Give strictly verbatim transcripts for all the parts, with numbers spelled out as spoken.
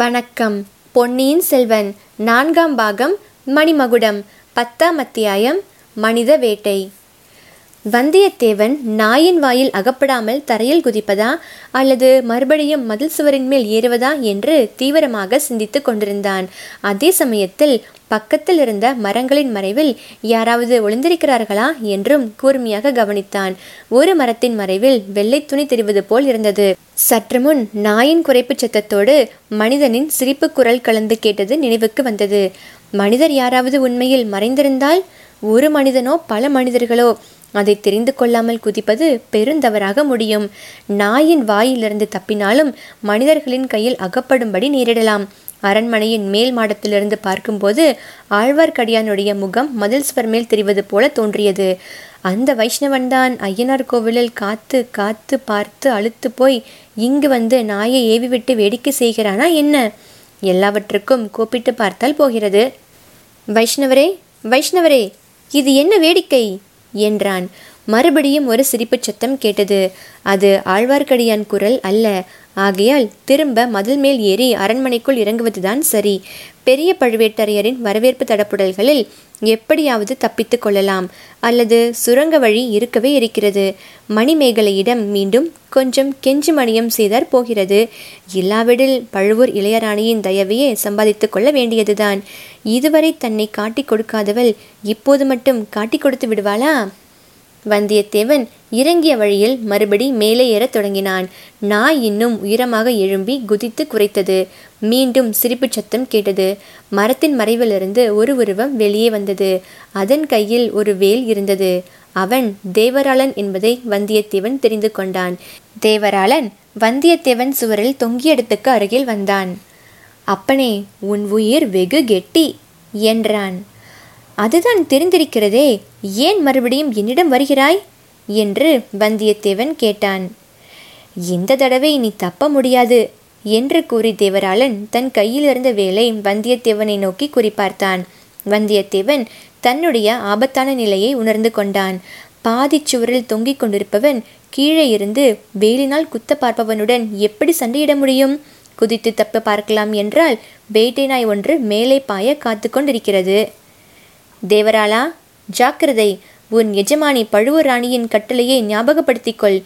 வணக்கம். பொன்னியின் செல்வன் நான்காம் பாகம் மணிமகுடம், பத்தாம் அத்தியாயம் மனித வேட்டை. வந்தியத்தேவன் நாயின் வாயில் அகப்படாமல் தரையில் குதிப்பதா அல்லது மறுபடியும் மதில் சுவரின் மேல் ஏறுவதா என்று தீவிரமாக சிந்தித்து கொண்டிருந்தான். அதே சமயத்தில் பக்கத்தில் இருந்த மரங்களின் மறைவில் யாராவது ஒளிந்திருக்கிறார்களா என்றும் கூர்மையாக கவனித்தான். ஒரு மரத்தின் மறைவில் வெள்ளை துணி தெரிவது போல் இருந்தது. சற்று முன் நாயின் குறைப்பு சத்தத்தோடு மனிதனின் சிரிப்பு குரல் கலந்து கேட்டது நினைவுக்கு வந்தது. மனிதர் யாராவது உண்மையில் மறைந்திருந்தால், ஒரு மனிதனோ பல மனிதர்களோ, அதை தெரிந்து கொள்ளாமல் குதிப்பது பெருந்தவறாக முடியும். நாயின் வாயிலிருந்து தப்பினாலும் மனிதர்களின் கையில் அகப்படும்படி நேரிடலாம். அரண்மனையின் மேல் மாடத்திலிருந்து பார்க்கும்போது ஆழ்வார்க்கடியானுடைய முகம் மதில் சுவர் மேல் தெரிவது போல தோன்றியது. அந்த வைஷ்ணவன்தான் ஐயனார் கோவிலில் காத்து காத்து பார்த்து அழுத்து போய் இங்கு வந்து நாயை ஏவிவிட்டு வேடிக்கை செய்கிறானா என்ன? எல்லாவற்றுக்கும் கூப்பிட்டு பார்த்தால் போகிறது. வைஷ்ணவரே, வைஷ்ணவரே, இது என்ன வேடிக்கை என்றான். மறுபடியும் ஒரு சிரிப்பு சத்தம் கேட்டது. அது ஆழ்வார்க்கடியான் குரல் அல்ல. ஆகையால் திரும்ப மதில் மேல் ஏறி அரண்மனைக்குள் இறங்குவதுதான் சரி. பெரிய பழுவேட்டரையரின் வரவேற்பு தடப்புடல்களில் எப்படியாவது தப்பித்து கொள்ளலாம். அல்லது சுரங்க வழி இருக்கவே இருக்கிறது. மணிமேகலையிடம் மீண்டும் கொஞ்சம் கெஞ்சு மணியம் செய்தார் போகிறது. இல்லாவிடில் பழுவூர் இளையராணியின் தயவையே சம்பாதித்து கொள்ள வேண்டியதுதான். இதுவரை தன்னை காட்டி கொடுக்காதவள் இப்போது மட்டும் காட்டி கொடுத்து விடுவாளா? வந்தியத்தேவன் இறங்கிய வழியில் மறுபடி மேலே ஏற தொடங்கினான். நாய் இன்னும் உயரமாக எழும்பி குதித்து குறைத்தது. மீண்டும் சிரிப்பு சத்தம் கேட்டது. மரத்தின் மறைவிலிருந்து ஒரு உருவம் வெளியே வந்தது. அதன் கையில் ஒரு வேல் இருந்தது. அவன் தேவராளன் என்பதை வந்தியத்தேவன் தெரிந்து கொண்டான். தேவராளன் வந்தியத்தேவன் சுவரில் தொங்கிய இடத்துக்கு அருகில் வந்தான். "அப்பனே, உன் உயிர் வெகு கெட்டி" என்றான். "அதுதான் தெரிந்திருக்கிறதே, ஏன் மறுபடியும் என்னிடம் வருகிறாய்?" என்று வந்தியத்தேவன் கேட்டான். "இந்த தடவை நீ தப்ப முடியாது" என்று கூறி தேவராளன் தன் கையிலிருந்த வேலை வந்தியத்தேவனை நோக்கி குறிப்பார்த்தான். வந்தியத்தேவன் தன்னுடைய ஆபத்தான நிலையை உணர்ந்து கொண்டான். பாதிச்சுவரில் தொங்கிக் கொண்டிருப்பவன் கீழே இருந்து வேலினால் குத்த பார்ப்பவனுடன் எப்படி சண்டையிட முடியும்? குதித்து தப்ப பார்க்கலாம் என்றால் வேட்டை நாய் ஒன்று மேலே பாய காத்து கொண்டிருக்கிறது. "தேவராளா, ஜாக்கிரதை! உன் எஜமானி பழுவூர் ராணியின் கட்டளையை ஞாபகப்படுத்திக்கொள்.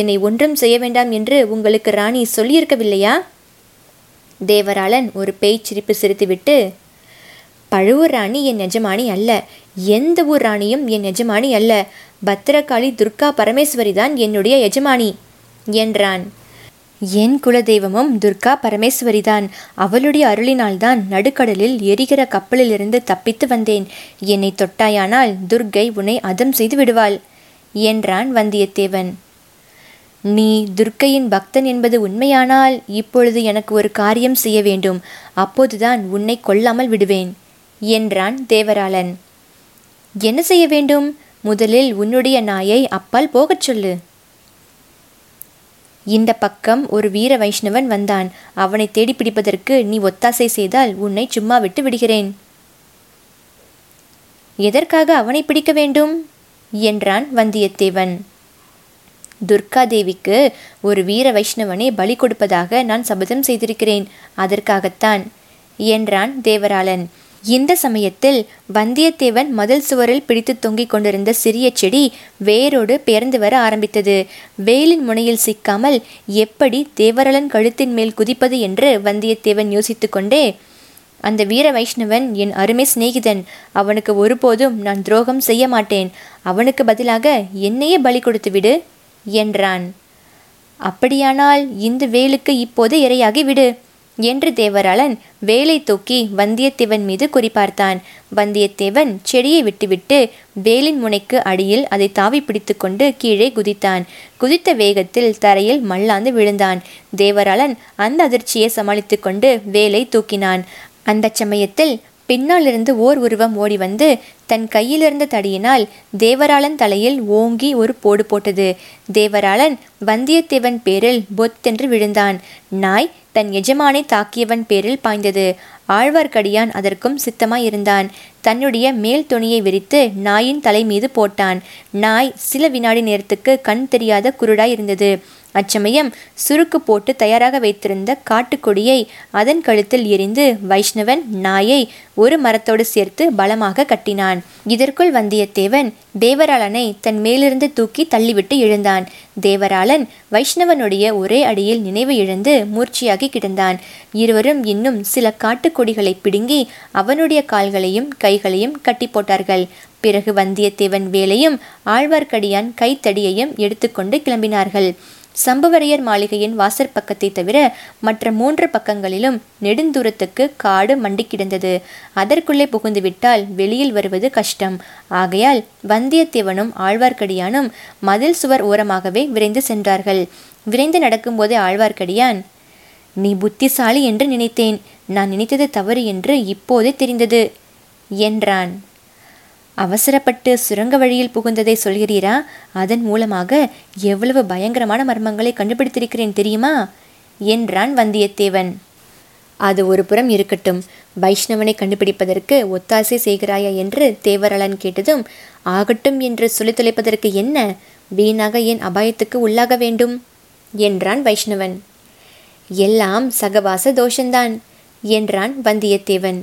என்னை ஒன்றும் செய்ய வேண்டாம் என்று உங்களுக்கு ராணி சொல்லியிருக்கவில்லையா?" தேவராளன் ஒரு பேய் சிரிப்பு சிரித்துவிட்டு, "பழுவூர் ராணி என் எஜமானி அல்ல. எந்த ஊர் ராணியும் என் எஜமானி அல்ல. பத்திரகாளி துர்கா பரமேஸ்வரி தான் என்னுடைய எஜமானி" என்றான். "என் குலதெய்வமும் துர்கா பரமேஸ்வரிதான். அவளுடைய அருளினால்தான் நடுக்கடலில் எரிகிற கப்பலிலிருந்து தப்பித்து வந்தேன். என்னை தொட்டாயானால் துர்கை உன்னை அதம் செய்து விடுவாள்" என்றான் வந்தியத்தேவன். "நீ துர்க்கையின் பக்தன் என்பது உண்மையானால் இப்பொழுது எனக்கு ஒரு காரியம் செய்ய வேண்டும். அப்போதுதான் உன்னை கொல்லாமல் விடுவேன்" என்றான் தேவராளன். "என்ன செய்ய வேண்டும்? முதலில் உன்னுடைய நாயை அப்பால் போகச் சொல்லு." "இந்த பக்கம் ஒரு வீர வைஷ்ணவன் வந்தான். அவனை தேடி பிடிப்பதற்கு நீ ஒத்தாசை செய்தால் உன்னை சும்மா விட்டு விடுகிறேன்." "எதற்காக அவனை பிடிக்க வேண்டும்?" என்றான் வந்தியத்தேவன். "துர்காதேவிக்கு ஒரு வீர வைஷ்ணவனை பலி கொடுப்பதாக நான் சபதம் செய்திருக்கிறேன். அதற்காகத்தான்" என்றான் தேவராளன். இந்த சமயத்தில் வந்தியத்தேவன் மதில் சுவரில் பிடித்து தொங்கிக் கொண்டிருந்த சிறிய செடி வேரோடு பெயர்ந்து வர ஆரம்பித்தது. வேலின் முனையில் சிக்காமல் எப்படி தேவராளன் கழுத்தின் மேல் குதிப்பது என்று வந்தியத்தேவன் யோசித்து கொண்டே, "அந்த வீர வைஷ்ணவன் என் அருமை சிநேகிதன். அவனுக்கு ஒருபோதும் நான் துரோகம் செய்ய மாட்டேன். அவனுக்கு பதிலாக என்னையே பலி கொடுத்துவிடு" என்றான். "அப்படியானால் இந்த வேலுக்கு இப்போது இரையாகி விடு" என்று தேவராளன் வேலை தூக்கி வந்தியத்தேவன் மீது குறிப்பார்த்தான். வந்தியத்தேவன் செடியை விட்டுவிட்டு வேலின் முனைக்கு அடியில் அதை தாவி பிடித்து கொண்டு கீழே குதித்தான். குதித்த வேகத்தில் தரையில் மல்லாந்து விழுந்தான். தேவராளன் அந்த அதிர்ச்சியை சமாளித்து கொண்டு வேலை தூக்கினான். அந்த சமயத்தில் பின்னாலிருந்து ஓர் உருவம் ஓடி வந்து தன் கையிலிருந்த தடியினால் தேவராளன் தலையில் ஓங்கி ஒரு போடு போட்டது. தேவராளன் வந்தியத்தேவன் பேரில் பொத்தென்று விழுந்தான். நாய் தன் எஜமானை தாக்கியவன் பேரில் பாய்ந்தது. ஆழ்வார்க்கடியான் அதற்கும் சித்தமாயிருந்தான். தன்னுடைய மேல் துணியை விரித்து நாயின் தலை மீது போட்டான். நாய் சில வினாடி நேரத்துக்கு கண் தெரியாத குருடாய் இருந்தது. அச்சமயம் சுருக்கு போட்டு தயாராக வைத்திருந்த காட்டுக்கொடியை அதன் கழுத்தில் எரிந்து வைஷ்ணவன் நாயை ஒரு மரத்தோடு சேர்த்து பலமாக கட்டினான். இதற்குள் வந்தியத்தேவன் தேவராளனை தன் மேலிருந்து தூக்கி தள்ளிவிட்டு எழுந்தான். தேவராளன் வைஷ்ணவனுடைய ஒரே அடியில் நினைவு இழந்து மூர்ச்சியாகி கிடந்தான். இருவரும் இன்னும் சில காட்டுக்கொடிகளை பிடுங்கி அவனுடைய கால்களையும் கைகளையும் கட்டி போட்டார்கள். பிறகு வந்தியத்தேவன் வேலையும் ஆழ்வார்க்கடியான் கைத்தடியையும் எடுத்துக்கொண்டு கிளம்பினார்கள். சம்புவரையர் மாளிகையின் வாசற்பக்கத்தை தவிர மற்ற மூன்று பக்கங்களிலும் நெடுந்தூரத்துக்கு காடு மண்டி கிடந்தது. அதற்குள்ளே புகுந்துவிட்டால் வெளியில் வருவது கஷ்டம். ஆகையால் வந்தியத்தேவனும் ஆழ்வார்க்கடியானும் மதில் சுவர் ஓரமாகவே விரைந்து சென்றார்கள். விரைந்து நடக்கும்போதே ஆழ்வார்க்கடியான், "நீ புத்திசாலி என்று நினைத்தேன். நான் நினைத்தது தவறு என்று இப்போதே தெரிந்தது" என்றான். "அவசரப்பட்டு சுரங்க வழியில் புகுந்ததை சொல்கிறீரா? அதன் மூலமாக எவ்வளவு பயங்கரமான மர்மங்களை கண்டுபிடித்திருக்கிறேன் தெரியுமா?" என்றான் வந்தியத்தேவன். "அது ஒரு புறம் இருக்கட்டும். வைஷ்ணவனை கண்டுபிடிப்பதற்கு ஒத்தாசை செய்கிறாயா என்று தேவராளன் கேட்டதும், "ஆகட்டும்" என்று சொல்லி தொலைப்பதற்கு என்ன? வீணாக ஏன் அபாயத்துக்கு உள்ளாக வேண்டும் என்றான் வைஷ்ணவன். "எல்லாம் சகவாச தோஷந்தான்" என்றான் வந்தியத்தேவன்.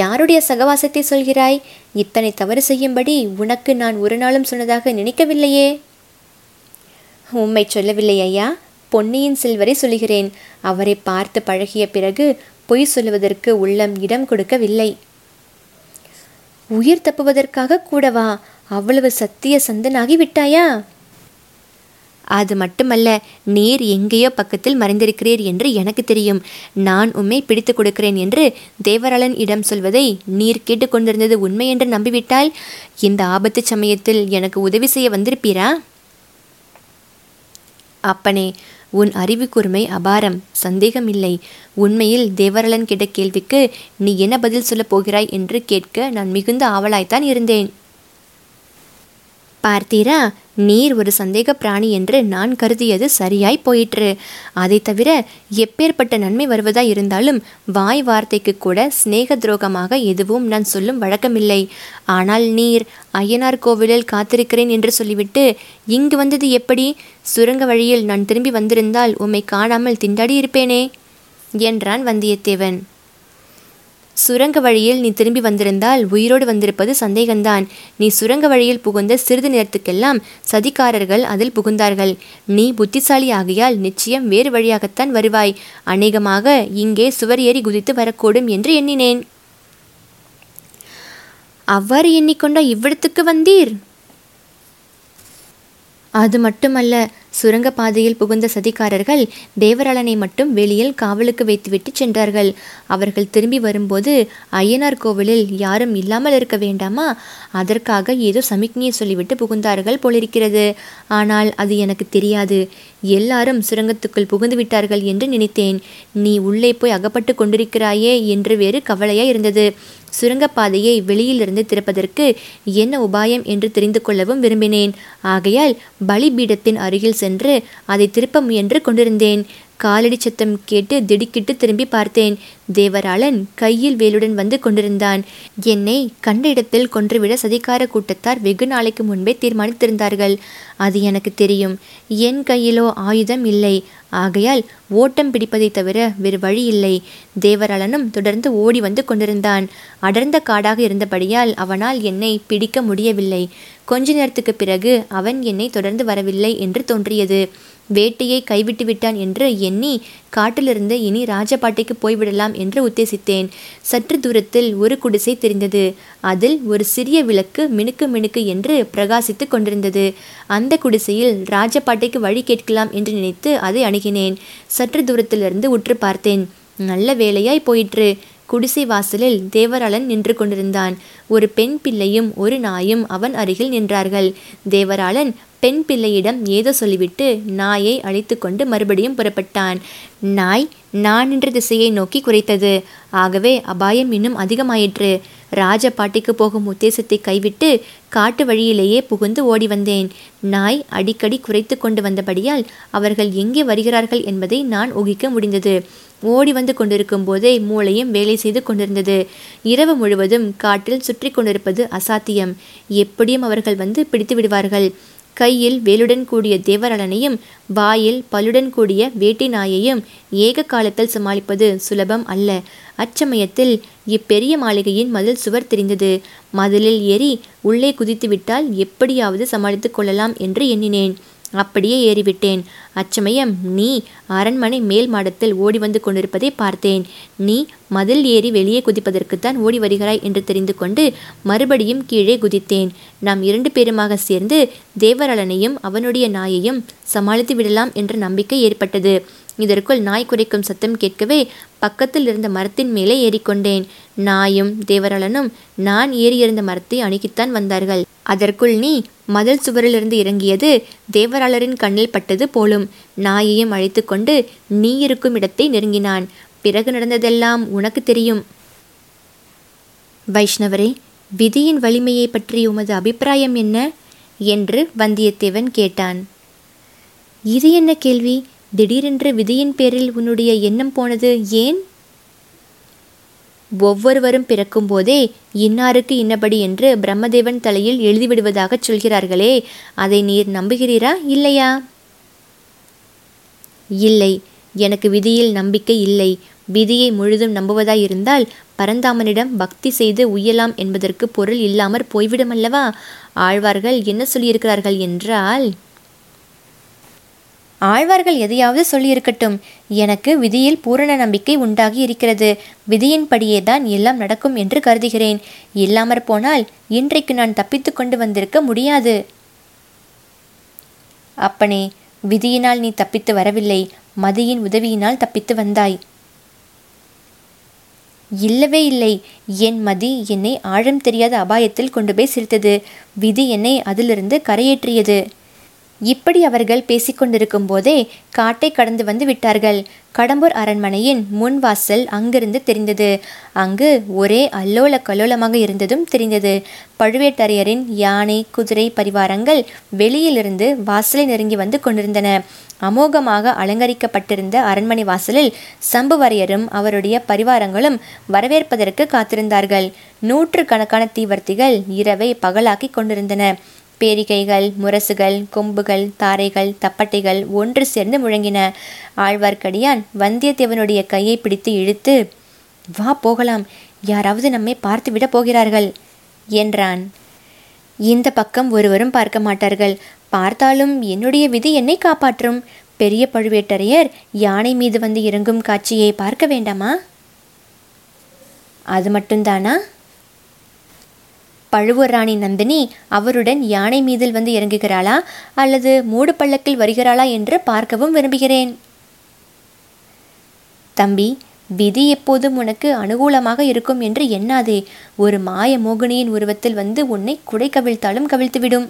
"யாருடைய சகவாசத்தை சொல்கிறாய்? இத்தனை தவறு செய்யும்படி உனக்கு நான் ஒரு நாளும் சொன்னதாக நினைக்கவில்லையே." "உம்மை சொல்லவில்லை ஐயா, பொன்னியின் செல்வரை சொல்கிறேன். அவரை பார்த்து பழகிய பிறகு பொய் சொல்லுவதற்கு உள்ளம் இடம் கொடுக்கவில்லை." "உயிர் தப்புவதற்காக கூடவா அவ்வளவு சத்திய சந்தனாகிவிட்டாயா?" "அது மட்டுமல்ல, நீர் எங்கேயோ பக்கத்தில் மறைந்திருக்கிறீர் என்று எனக்கு தெரியும். நான் உம்மை பிடித்து கொடுக்கிறேன் என்று தேவராளன் இடம் சொல்வதை நீர் கேட்டுக்கொண்டிருந்தது உண்மை என்று நம்பிவிட்டால் இந்த ஆபத்து சமயத்தில் எனக்கு உதவி செய்ய வந்திருப்பீரா?" "அப்பனே, உன் அறிவு கூர்மை அபாரம், சந்தேகமில்லை. உண்மையில் தேவராளன் கேட்ட கேள்விக்கு நீ என்ன பதில் சொல்லப் போகிறாய் என்று கேட்க நான் மிகுந்த ஆவலாய்த்தான் இருந்தேன்." "பார்த்தீரா, நீர் ஒரு சந்தேக பிராணி என்று நான் கருதியது சரியாய் போயிற்று. அதை தவிர எப்பேற்பட்ட நன்மை வருவதாய் இருந்தாலும் வாய் வார்த்தைக்கு கூட ஸ்நேக துரோகமாக எதுவும் நான் சொல்லும் வழக்கமில்லை. ஆனால் நீர் ஐயனார் கோவிலில் காத்திருக்கிறேன் என்று சொல்லிவிட்டு இங்கு வந்தது எப்படி? சுரங்க வழியில் நான் திரும்பி வந்திருந்தால் உம்மை காணாமல் திண்டாடி இருப்பேனே" என்றான் வந்தியத்தேவன். "சுரங்க வழியில் நீ திரும்பி வந்திருந்தால் உயிரோடு வந்திருப்பது சந்தேகம்தான். நீ சுரங்க வழியில் புகுந்த சிறிது நேரத்துக்கெல்லாம் சதிகாரர்கள் அதில் புகுந்தார்கள். நீ புத்திசாலி ஆகையால் நிச்சயம் வேறு வழியாகத்தான் வருவாய். அநேகமாக இங்கே சுவர் ஏறி குதித்து வரக்கூடும் என்று எண்ணினேன்." "அவ்வாறு எண்ணிக்கொண்டா இவ்விடத்துக்கு வந்தீர்?" "அது மட்டுமல்ல, சுரங்க பாதையில் புகுந்த சதிகாரர்கள் தேவராளனை மட்டும் வெளியில் காவலுக்கு வைத்துவிட்டு சென்றார்கள். அவர்கள் திரும்பி வரும்போது ஐயனார் கோவிலில் யாரும் இல்லாமல் இருக்க வேண்டாமா? அதற்காக ஏதோ சமிக்ஞையை சொல்லிவிட்டு புகுந்தார்கள் போலிருக்கிறது. ஆனால் அது எனக்கு தெரியாது. எல்லாரும் சுரங்கத்துக்குள் புகுந்து விட்டார்கள் என்று நினைத்தேன். நீ உள்ளே போய் அகப்பட்டு கொண்டிருக்கிறாயே என்று வேறு கவலையாய் இருந்தது. சுரங்கப்பாதையை வெளியிலிருந்து திறப்பதற்கு என்ன உபாயம் என்று தெரிந்து கொள்ளவும் விரும்பினேன். ஆகையால் பலிபீடத்தின் அருகில் சென்று அதை திருப்ப முயன்று கொண்டிருந்தேன். காலடி சத்தம் கேட்டு திடுக்கிட்டு திரும்பி பார்த்தேன். தேவராளன் கையில் வேலுடன் வந்து கொண்டிருந்தான். என்னை கண்ட இடத்தில் கொன்றுவிட சதிகார கூட்டத்தார் வெகு நாளைக்கு முன்பே தீர்மானித்திருந்தார்கள். அது எனக்கு தெரியும். என் கையிலோ ஆயுதம் இல்லை. ஆகையால் ஓட்டம் பிடிப்பதை தவிர வேறு வழி இல்லை. தேவராளனும் தொடர்ந்து ஓடி வந்து கொண்டிருந்தான். அடர்ந்த காடாக இருந்தபடியால் அவனால் என்னை பிடிக்க முடியவில்லை. கொஞ்ச நேரத்துக்கு பிறகு அவன் என்னை தொடர்ந்து வரவில்லை என்று தோன்றியது. வேட்டையை கைவிட்டு விட்டான் என்று எண்ணி காட்டிலிருந்து இனி ராஜபாட்டைக்கு போய்விடலாம் என்று உத்தேசித்தேன். சற்று தூரத்தில் ஒரு குடிசை தெரிந்தது. அதில் ஒரு சிறிய விளக்கு மினுக்கு மினுக்கு என்று பிரகாசித்து கொண்டிருந்தது. அந்த குடிசையில் ராஜபாட்டைக்கு வழி கேட்கலாம் என்று நினைத்து அதை அணுகினேன். சற்று தூரத்திலிருந்து உற்று பார்த்தேன். நல்ல வேலையாய் போயிற்று. குடிசை வாசலில் தேவராளன் நின்று கொண்டிருந்தான். ஒரு பெண் பிள்ளையும் ஒரு நாயும் அவன் அருகில் நின்றார்கள். தேவராளன் பெண் பிள்ளையிடம் ஏதோ சொல்லிவிட்டு நாயை அழைத்து கொண்டு மறுபடியும் புறப்பட்டான். நாய் நான் நின்ற திசையை நோக்கி குறைத்தது. ஆகவே அபாயம் இன்னும் அதிகமாயிற்று. ராஜபாட்டைக்கு போகும் உத்தேசத்தை கைவிட்டு காட்டு வழியிலேயே புகுந்து ஓடி வந்தேன். நாய் அடிக்கடி குறைத்து கொண்டு வந்தபடியால் அவர்கள் எங்கே வருகிறார்கள் என்பதை நான் ஊகிக்க முடிந்தது. ஓடி வந்து கொண்டிருக்கும் போதே மூளையும் வேலை செய்து கொண்டிருந்தது. இரவு முழுவதும் காட்டில் சுற்றி கொண்டிருப்பது அசாத்தியம். எப்படியும் அவர்கள் வந்து பிடித்து விடுவார்கள். கையில் வேலுடன் கூடிய தேவராளனையும் வாயில் பல்லுடன் கூடிய வேட்டி நாயையும் ஏக காலத்தில் சமாளிப்பது சுலபம் அல்ல. அச்சமயத்தில் இப்பெரிய மாளிகையின் மதில் சுவர் தெரிந்தது. மதிலில் ஏறி உள்ளே குதித்துவிட்டால் எப்படியாவது சமாளித்து கொள்ளலாம் என்று எண்ணினேன். அப்படியே ஏறிவிட்டேன். அச்சமயம் நீ அரண்மனை மேல் மாடத்தில் ஓடி வந்து கொண்டிருப்பதை பார்த்தேன். நீ மதில் ஏறி வெளியே குதிப்பதற்குத்தான் ஓடி வருகிறாய் என்று தெரிந்து கொண்டு மறுபடியும் கீழே குதித்தேன். நாம் இரண்டு பேருமாக சேர்ந்து தேவராளனையும் அவனுடைய நாயையும் சமாளித்து விடலாம் என்ற நம்பிக்கை ஏற்பட்டது. இதற்குள் நாய் குறைக்கும் சத்தம் கேட்கவே பக்கத்தில் இருந்த மரத்தின் மேலே ஏறிக்கொண்டேன். நாயும் தேவராளனும் நான் ஏறியிருந்த மரத்தை அணுகித்தான் வந்தார்கள். அதற்குள் நீ மதில் சுவரிலிருந்து இறங்கியது தேவராளரின் கண்ணில் பட்டது போலும். நாயையும் அழைத்து கொண்டு நீ இருக்கும் இடத்தை நெருங்கினான். பிறகு நடந்ததெல்லாம் உனக்கு தெரியும். வைஷ்ணவரே, விதியின் வலிமையை பற்றி உமது அபிப்பிராயம் என்ன என்று வந்தியத்தேவன் கேட்டான். இது என்ன கேள்வி? திடீரென்று விதியின் பேரில் உன்னுடைய எண்ணம் போனது ஏன்? ஒவ்வொருவரும் பிறக்கும் போதே இன்னாருக்கு இன்னபடி என்று பிரம்மதேவன் தலையில் எழுதிவிடுவதாகச் சொல்கிறார்களே, அதை நீர் நம்புகிறீரா இல்லையா? இல்லை, எனக்கு விதியில் நம்பிக்கை இல்லை. விதியை முழுதும் நம்புவதாயிருந்தால் பரந்தாமனிடம் பக்தி செய்து உய்யலாம் என்பதற்கு பொருள் இல்லாமற் போய்விடுமல்லவா? ஆழ்வார்கள் என்ன சொல்லியிருக்கிறார்கள் என்றால், ஆழ்வார்கள் எதையாவது சொல்லியிருக்கட்டும். எனக்கு விதியில் பூரண நம்பிக்கை உண்டாகி இருக்கிறது. விதியின்படியே தான் எல்லாம் நடக்கும் என்று கருதுகிறேன். இல்லாமற் போனால் இன்றைக்கு நான் தப்பித்து கொண்டு வந்திருக்க முடியாது. அப்பனே, விதியினால் நீ தப்பித்து வரவில்லை, மதியின் உதவியினால் தப்பித்து வந்தாய். இல்லவே இல்லை, என் மதி என்னை ஆழம் தெரியாத அபாயத்தில் கொண்டு போய் சேர்த்தது. விதி என்னை அதிலிருந்து கரையேற்றியது. இப்படி அவர்கள் பேசிக்கொண்டிருக்கும் போதே காட்டை கடந்து வந்து விட்டார்கள். கடம்பூர் அரண்மனையின் முன்வாசல் அங்கிருந்து தெரிந்தது. அங்கு ஒரே அல்லோல கல்லோலமாக இருந்ததும் தெரிந்தது. பழுவேட்டரையரின் யானை குதிரை பரிவாரங்கள் வெளியிலிருந்து வாசலை நெருங்கி வந்து கொண்டிருந்தன. அமோகமாக அலங்கரிக்கப்பட்டிருந்த அரண்மனை வாசலில் சம்புவரையரும் அவருடைய பரிவாரங்களும் வரவேற்பதற்கு காத்திருந்தார்கள். நூற்று கணக்கான தீவர்த்திகள் இரவை பகலாக்கி கொண்டிருந்தன. பேரிகைகள், முரசுகள், கொம்புகள், தாரைகள், தப்பட்டைகள் ஒன்று சேர்ந்து முழங்கின. ஆழ்வார்க்கடியான் வந்தியத்தேவனுடைய கையை பிடித்து இழுத்து, வா போகலாம், யாராவது நம்மை பார்த்து விட போகிறார்கள் என்றான். இந்த பக்கம் ஒருவரும் பார்க்க மாட்டார்கள். பார்த்தாலும் என்னுடைய விதி என்னை காப்பாற்றும். பெரிய பழுவேட்டரையர் யானை மீது வந்து இறங்கும் காட்சியை பார்க்க வேண்டாமா? அது மட்டும்தானா? பழுவூர் ராணி நந்தினி அவருடன் யானை மீதில் வந்து இறங்குகிறாளா அல்லது மூடு பள்ளக்கில் வருகிறாளா என்று பார்க்கவும் விரும்புகிறேன். தம்பி, விதி எப்போதும் உனக்கு அனுகூலமாக இருக்கும் என்று எண்ணாதே. ஒரு மாய மோகினியின் உருவத்தில் வந்து உன்னை குடை கவிழ்த்தாலும் கவிழ்த்துவிடும்.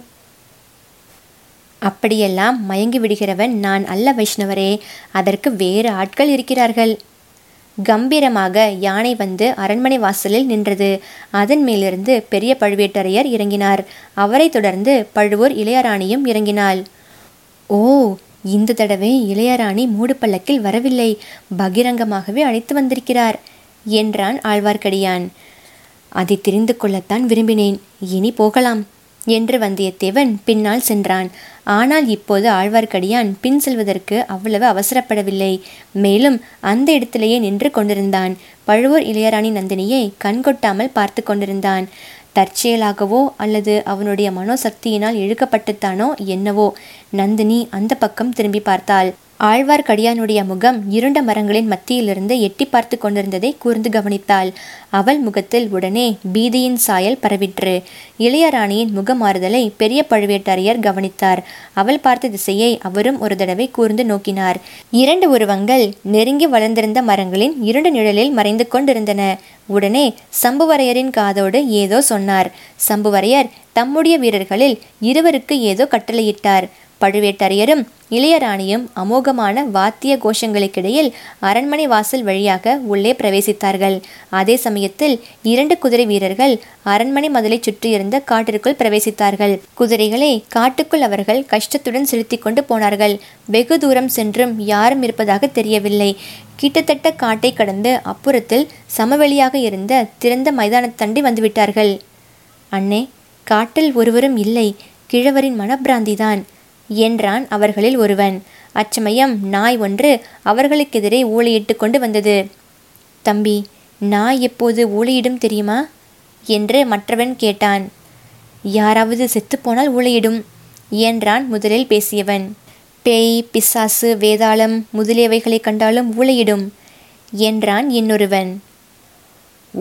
அப்படியெல்லாம் மயங்கி விடுகிறவன் நான் அல்ல வைஷ்ணவரே, அதற்கு வேறு ஆட்கள் இருக்கிறார்கள். கம்பீரமாக யானை வந்து அரண்மனை வாசலில் நின்றது. அதன் மேலிருந்து பெரிய பழுவேட்டரையர் இறங்கினார். அவரை தொடர்ந்து பழுவூர் இளையராணியும் இறங்கினாள். ஓ, இந்த தடவை இளையராணி மூடு பள்ளக்கில் வரவில்லை, பகிரங்கமாகவே அழைத்து வந்திருக்கிறார் என்றான் ஆழ்வார்க்கடியான். அதை தெரிந்து கொள்ளத்தான் விரும்பினேன். இனி போகலாம் என்று வந்தியத்தேவன் பின்னால் சென்றான். ஆனால் இப்போது ஆழ்வார்க்கடியான் பின் செல்வதற்கு அவ்வளவு அவசரப்படவில்லை. மேலும் அந்த இடத்திலேயே நின்று கொண்டிருந்தான். பழுவூர் இளையராணி நந்தினியை கண்கொட்டாமல் பார்த்து கொண்டிருந்தான். தற்செயலாகவோ அல்லது அவனுடைய மனோசக்தியினால் இழுக்கப்பட்டுத்தானோ என்னவோ, நந்தினி அந்த பக்கம் திரும்பி பார்த்தாள். ஆழ்வார்க்கடியானுடைய முகம் இருண்ட மரங்களின் மத்தியிலிருந்து எட்டி பார்த்து கொண்டிருந்ததை கூர்ந்து கவனித்தாள். அவள் முகத்தில் உடனே பீதியின் சாயல் பரவிற்று. இளையராணியின் முக மாறுதலை பெரிய பழுவேட்டரையர் கவனித்தார். அவள் பார்த்த திசையை அவரும் ஒரு தடவை கூர்ந்து நோக்கினார். இரண்டு உருவங்கள் நெருங்கி வளர்ந்திருந்த மரங்களின் இருண்ட நிழலில் மறைந்து கொண்டிருந்தன. உடனே சம்புவரையரின் காதோடு ஏதோ சொன்னார். சம்புவரையர் தம்முடைய வீரர்களில் இருவருக்கு ஏதோ கட்டளையிட்டார். பழுவேட்டரையரும் இளையராணியும் அமோகமான வாத்திய கோஷங்களுக்கிடையில் அரண்மனை வாசல் வழியாக உள்ளே பிரவேசித்தார்கள். அதே சமயத்தில் இரண்டு குதிரை வீரர்கள் அரண்மனை மதிலை சுற்றியிருந்த காட்டிற்குள் பிரவேசித்தார்கள். குதிரைகளை காட்டுக்குள் அவர்கள் கஷ்டத்துடன் செலுத்தி கொண்டு போனார்கள். வெகு தூரம் சென்றும் யாரும் இருப்பதாக தெரியவில்லை. கிட்டத்தட்ட காட்டை கடந்து அப்புறத்தில் சமவெளியாக இருந்த திறந்த மைதானத்தண்டி வந்துவிட்டார்கள். அண்ணே, காட்டில் ஒருவரும் இல்லை, கிழவரின் மனப்பிராந்திதான் என்றான் அவர்களில் ஒருவன். அச்சமயம் நாய் ஒன்று அவர்களுக்கெதிரே ஊளையிட்டு கொண்டு வந்தது. தம்பி, நாய் எப்போது ஊளையிடும் தெரியுமா என்று மற்றவன் கேட்டான். யாராவது செத்துப்போனால் ஊளையிடும் என்றான் முதலில் பேசியவன். பேய், பிசாசு, வேதாளம் முதலியவைகளை கண்டாலும் ஊளையிடும் என்றான் இன்னொருவன்.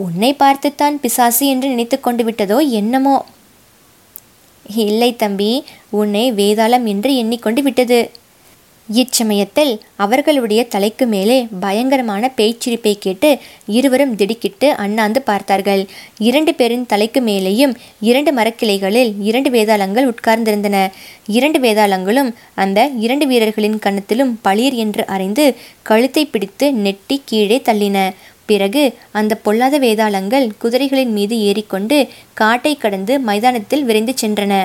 உன்னை பார்த்துத்தான் பிசாசு என்று நினைத்து கொண்டு விட்டதோ என்னமோ? இல்லை தம்பி, உன்னை வேதாளம் என்று எண்ணிக்கொண்டு விட்டது. இச்சமயத்தில் அவர்களுடைய தலைக்கு மேலே பயங்கரமான பேய்ச்சிரிப்பை கேட்டு இருவரும் திடுக்கிட்டு அண்ணாந்து பார்த்தார்கள். இரண்டு பேரின் தலைக்கு மேலேயும் இரண்டு மரக்கிளைகளில் இரண்டு வேதாளங்கள் உட்கார்ந்திருந்தன. இரண்டு வேதாளங்களும் அந்த இரண்டு வீரர்களின் கன்னத்திலும் பளிர் என்று அறைந்து கழுத்தை பிடித்து நெட்டி கீழே தள்ளின. பிறகு அந்த பொல்லாத வேதாளங்கள் குதிரைகளின் மீது ஏறிக்கொண்டு காட்டை கடந்து மைதானத்தில் விரைந்து சென்றன.